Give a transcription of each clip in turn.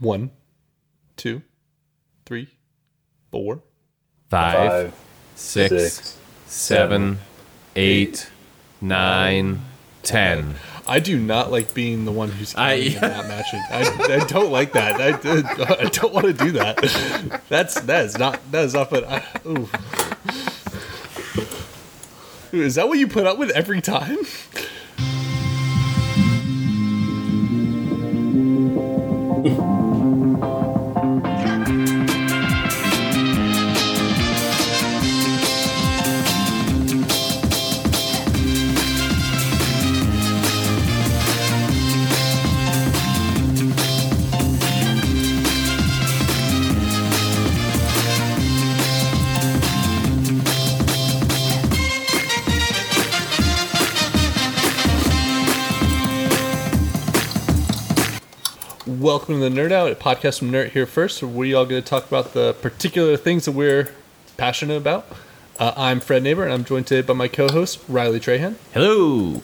1, 2, 3, 4, 5, 6, 7, 8, 9, 10. I do not like being the one who's not matching. I don't like that. I don't want to do that. That is not fun. Is that what you put up with every time? Welcome to the Nerd Out, a podcast from Nerd Here First, where we all going to talk about the particular things that we're passionate about. I'm Fred Neighbor, and I'm joined today by my co-host, Riley Trahan. Hello!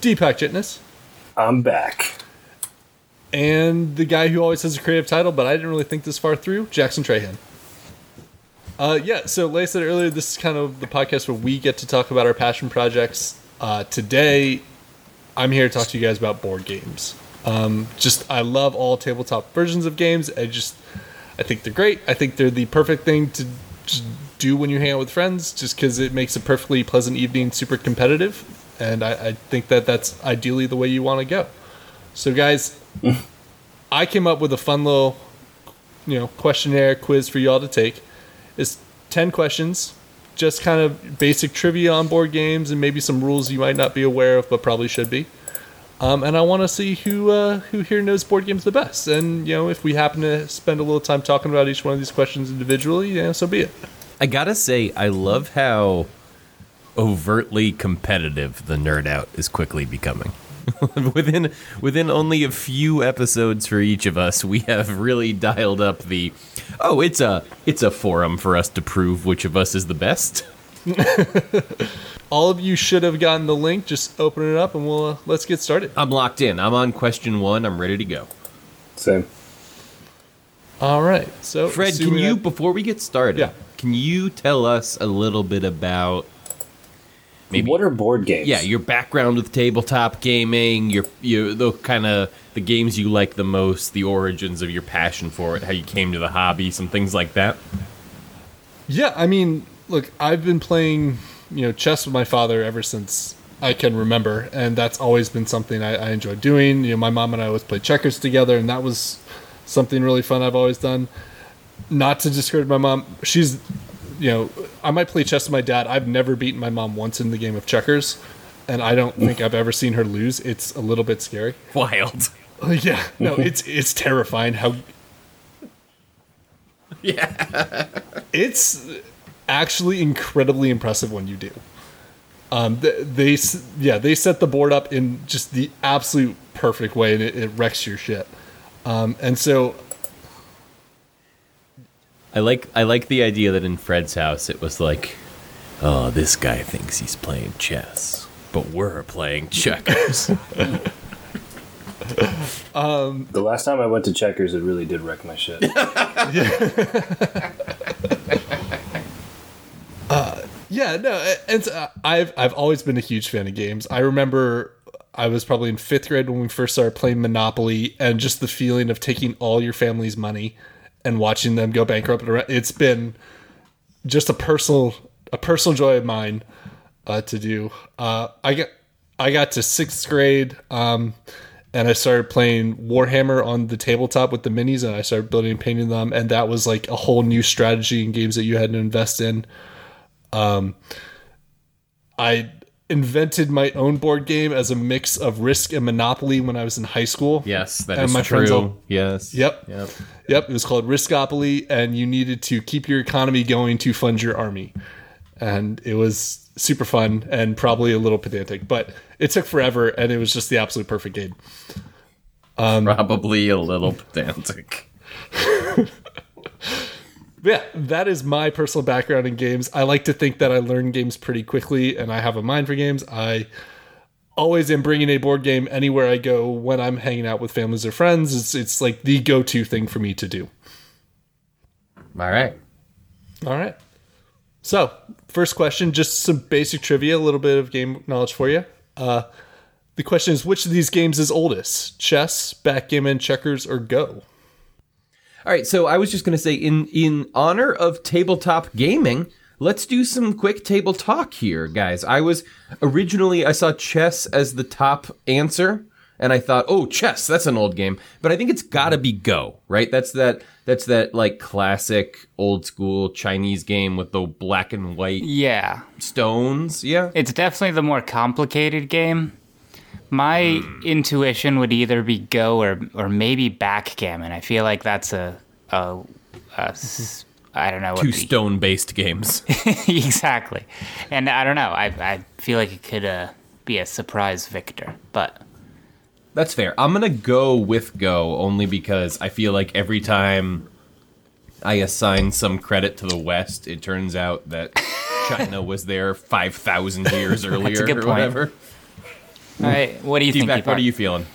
Deepak Jitness. I'm back. And the guy who always has a creative title, but I didn't really think this far through, Jackson Trahan. So like I said earlier, this is kind of the podcast where we get to talk about our passion projects. Today, I'm here to talk to you guys about board games. I love all tabletop versions of games. I think they're great. I think they're the perfect thing to do when you hang out with friends, just because it makes a perfectly pleasant evening super competitive, and I think that's ideally the way you want to go. So guys, I came up with a fun little questionnaire quiz for y'all to take. It's 10 questions, just kind of basic trivia on board games and maybe some rules you might not be aware of but probably should be. And I want to see who here knows board games the best. And, if we happen to spend a little time talking about each one of these questions individually, so be it. I got to say, I love how overtly competitive the Nerd Out is quickly becoming. Within only a few episodes for each of us, we have really dialed up the, it's a forum for us to prove which of us is the best. All of you should have gotten the link. Just open it up and we'll let's get started. I'm locked in. I'm on question 1. I'm ready to go. Same. All right. So, Fred, can you, before we get started, can you tell us a little bit about maybe what are board games? Yeah, your background with tabletop gaming, your the kind of the games you like the most, the origins of your passion for it, how you came to the hobby, some things like that. Yeah, I mean. Look, I've been playing, chess with my father ever since I can remember, and that's always been something I enjoy doing. My mom and I always played checkers together, and that was something really fun I've always done. Not to discourage my mom, she's, I might play chess with my dad. I've never beaten my mom once in the game of checkers, and I don't think I've ever seen her lose. It's a little bit scary. Wild. Yeah, no, it's terrifying how... Yeah. It's... actually incredibly impressive when you do. They set the board up in just the absolute perfect way, and it wrecks your shit. And so I like the idea that in Fred's house it was like, oh, this guy thinks he's playing chess, but we're playing checkers. The last time I went to checkers, it really did wreck my shit. I've always been a huge fan of games. I remember I was probably in 5th grade when we first started playing Monopoly, and just the feeling of taking all your family's money and watching them go bankrupt. It's been just a personal joy of mine to do. I got to 6th grade, and I started playing Warhammer on the tabletop with the minis, and I started building and painting them, and that was like a whole new strategy in games that you had to invest in. I invented my own board game as a mix of Risk and Monopoly when I was in high school. Yes, that and is my true. Yes. Yep. It was called Riskopoly, and you needed to keep your economy going to fund your army. And it was super fun and probably a little pedantic, but it took forever, and it was just the absolute perfect game. Probably a little pedantic. Yeah, that is my personal background in games. I like to think that I learn games pretty quickly, and I have a mind for games. I always am bringing a board game anywhere I go when I'm hanging out with families or friends. It's like the go-to thing for me to do. All right. So, first question, just some basic trivia, a little bit of game knowledge for you. The question is, which of these games is oldest? Chess, backgammon, checkers, or Go? All right, so I was just going to say, in honor of tabletop gaming, let's do some quick table talk here, guys. I saw chess as the top answer, and I thought, oh, chess, that's an old game. But I think it's got to be Go, right? That's that like classic old school Chinese game with the black and white stones. Yeah. It's definitely the more complicated game. My intuition would either be Go or maybe backgammon. I feel like that's a I don't know. Two stone-based games. Exactly. And I don't know. I feel like it could be a surprise victor, but... That's fair. I'm going to go with Go only because I feel like every time I assign some credit to the West, it turns out that China was there 5,000 years earlier. That's a good point. Whatever. All right, what do you think? Deepak, what are you feeling?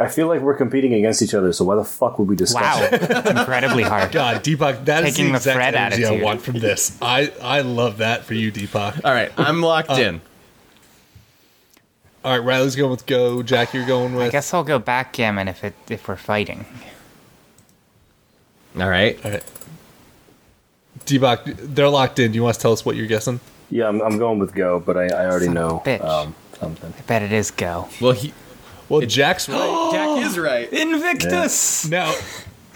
I feel like we're competing against each other, so why the fuck would we discuss it? Wow, incredibly hard. God, Deepak, that is the exact energy I want from this. I love that for you, Deepak. All right, I'm locked in. All right, Riley's going with Go. Jack, you're going with... I guess I'll go backgammon if we're fighting. All right. Deepak, they're locked in. Do you want to tell us what you're guessing? Yeah, I'm going with Go, but I already know something. I bet it is Go. Well, Jack's right. Jack is right. Invictus! Yeah. Now,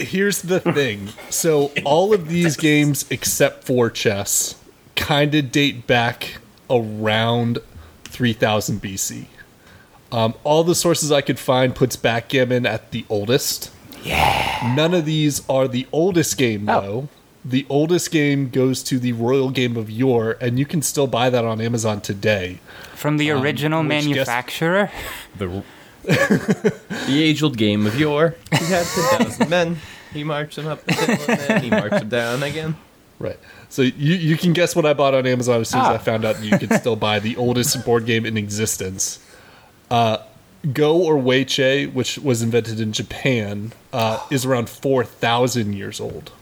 here's the thing. So all of these games, except for chess, kind of date back around 3000 BC. All the sources I could find puts backgammon at the oldest. Yeah. None of these are the oldest game, though. The oldest game goes to the Royal Game of Yore, and you can still buy that on Amazon today. From the original manufacturer? The age-old game of yore. He had 10,000 men. He marched them up the hill, and then he marched them down again. Right. So you can guess what I bought on Amazon as soon as I found out you could still buy the oldest board game in existence. Go or Weiche, which was invented in Japan, is around 4,000 years old.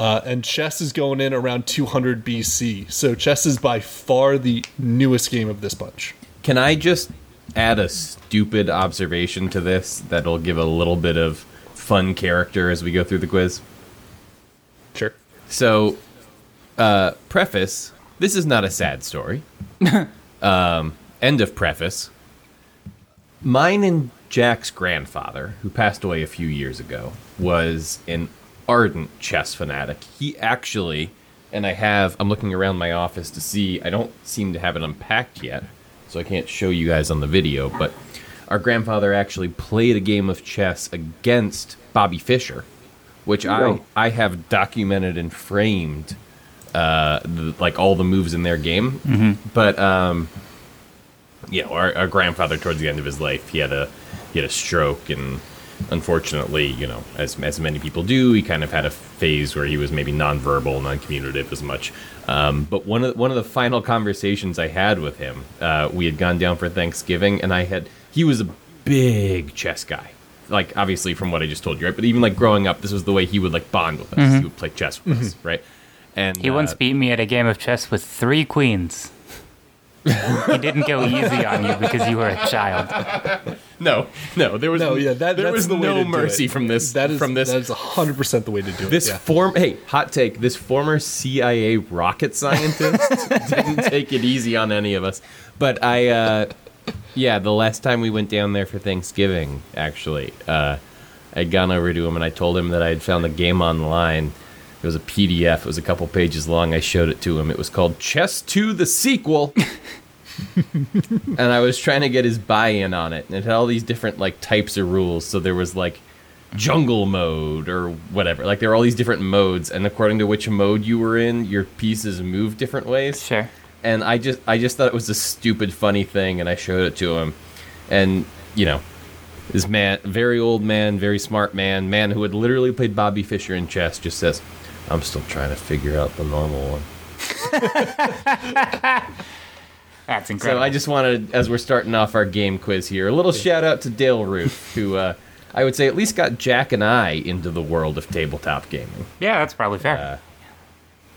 And chess is going in around 200 BC. So chess is by far the newest game of this bunch. Can I just add a stupid observation to this that'll give a little bit of fun character as we go through the quiz? Sure. So, preface, this is not a sad story. End of preface. Mine and Jack's grandfather, who passed away a few years ago, was an ardent chess fanatic. He actually, and I'm looking around my office to see, I don't seem to have it unpacked yet, so I can't show you guys on the video, but our grandfather actually played a game of chess against Bobby Fischer, which I have documented and framed, like all the moves in their game. Mm-hmm. But our grandfather, towards the end of his life, he had a stroke, and unfortunately, as many people do, he kind of had a phase where he was maybe nonverbal, non-communicative as much. But one of the final conversations I had with him, we had gone down for Thanksgiving, and he was a big chess guy. Like, obviously, from what I just told you, right? But even, like, growing up, this was the way he would, like, bond with us. Mm-hmm. He would play chess with us, right? And he once beat me at a game of chess with 3 queens. He didn't go easy on you because you were a child. No, there was no mercy from this. That is 100% the way to do it. Hot take: this former CIA rocket scientist didn't take it easy on any of us. But the last time we went down there for Thanksgiving, actually, I'd gone over to him and I told him that I had found a game online. It was a PDF. It was a couple pages long. I showed it to him. It was called Chess 2: The Sequel. And I was trying to get his buy-in on it. And it had all these different, like, types of rules. So there was, like, jungle mode or whatever. Like, there were all these different modes. And according to which mode you were in, your pieces move different ways. Sure. And I just thought it was a stupid, funny thing. And I showed it to him. And, this man, very old man, very smart man who had literally played Bobby Fischer in chess, just says... I'm still trying to figure out the normal one. That's incredible. So I just wanted, as we're starting off our game quiz here, a little shout out to Dale Roof, who I would say at least got Jack and I into the world of tabletop gaming. Yeah, that's probably fair.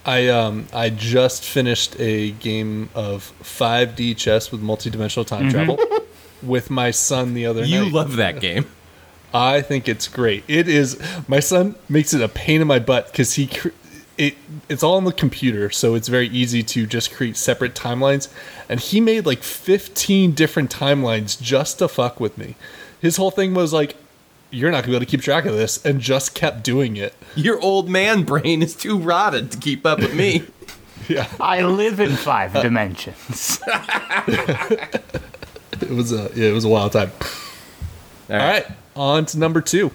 I just finished a game of 5D chess with multidimensional time travel with my son the other night. You love that game. I think it's great. It is. My son makes it a pain in my butt because it's all on the computer, so it's very easy to just create separate timelines. And he made like 15 different timelines just to fuck with me. His whole thing was like, you're not going to be able to keep track of this, and just kept doing it. Your old man brain is too rotted to keep up with me. Yeah. I live in 5 dimensions. It was a wild time. All right. On to number 2.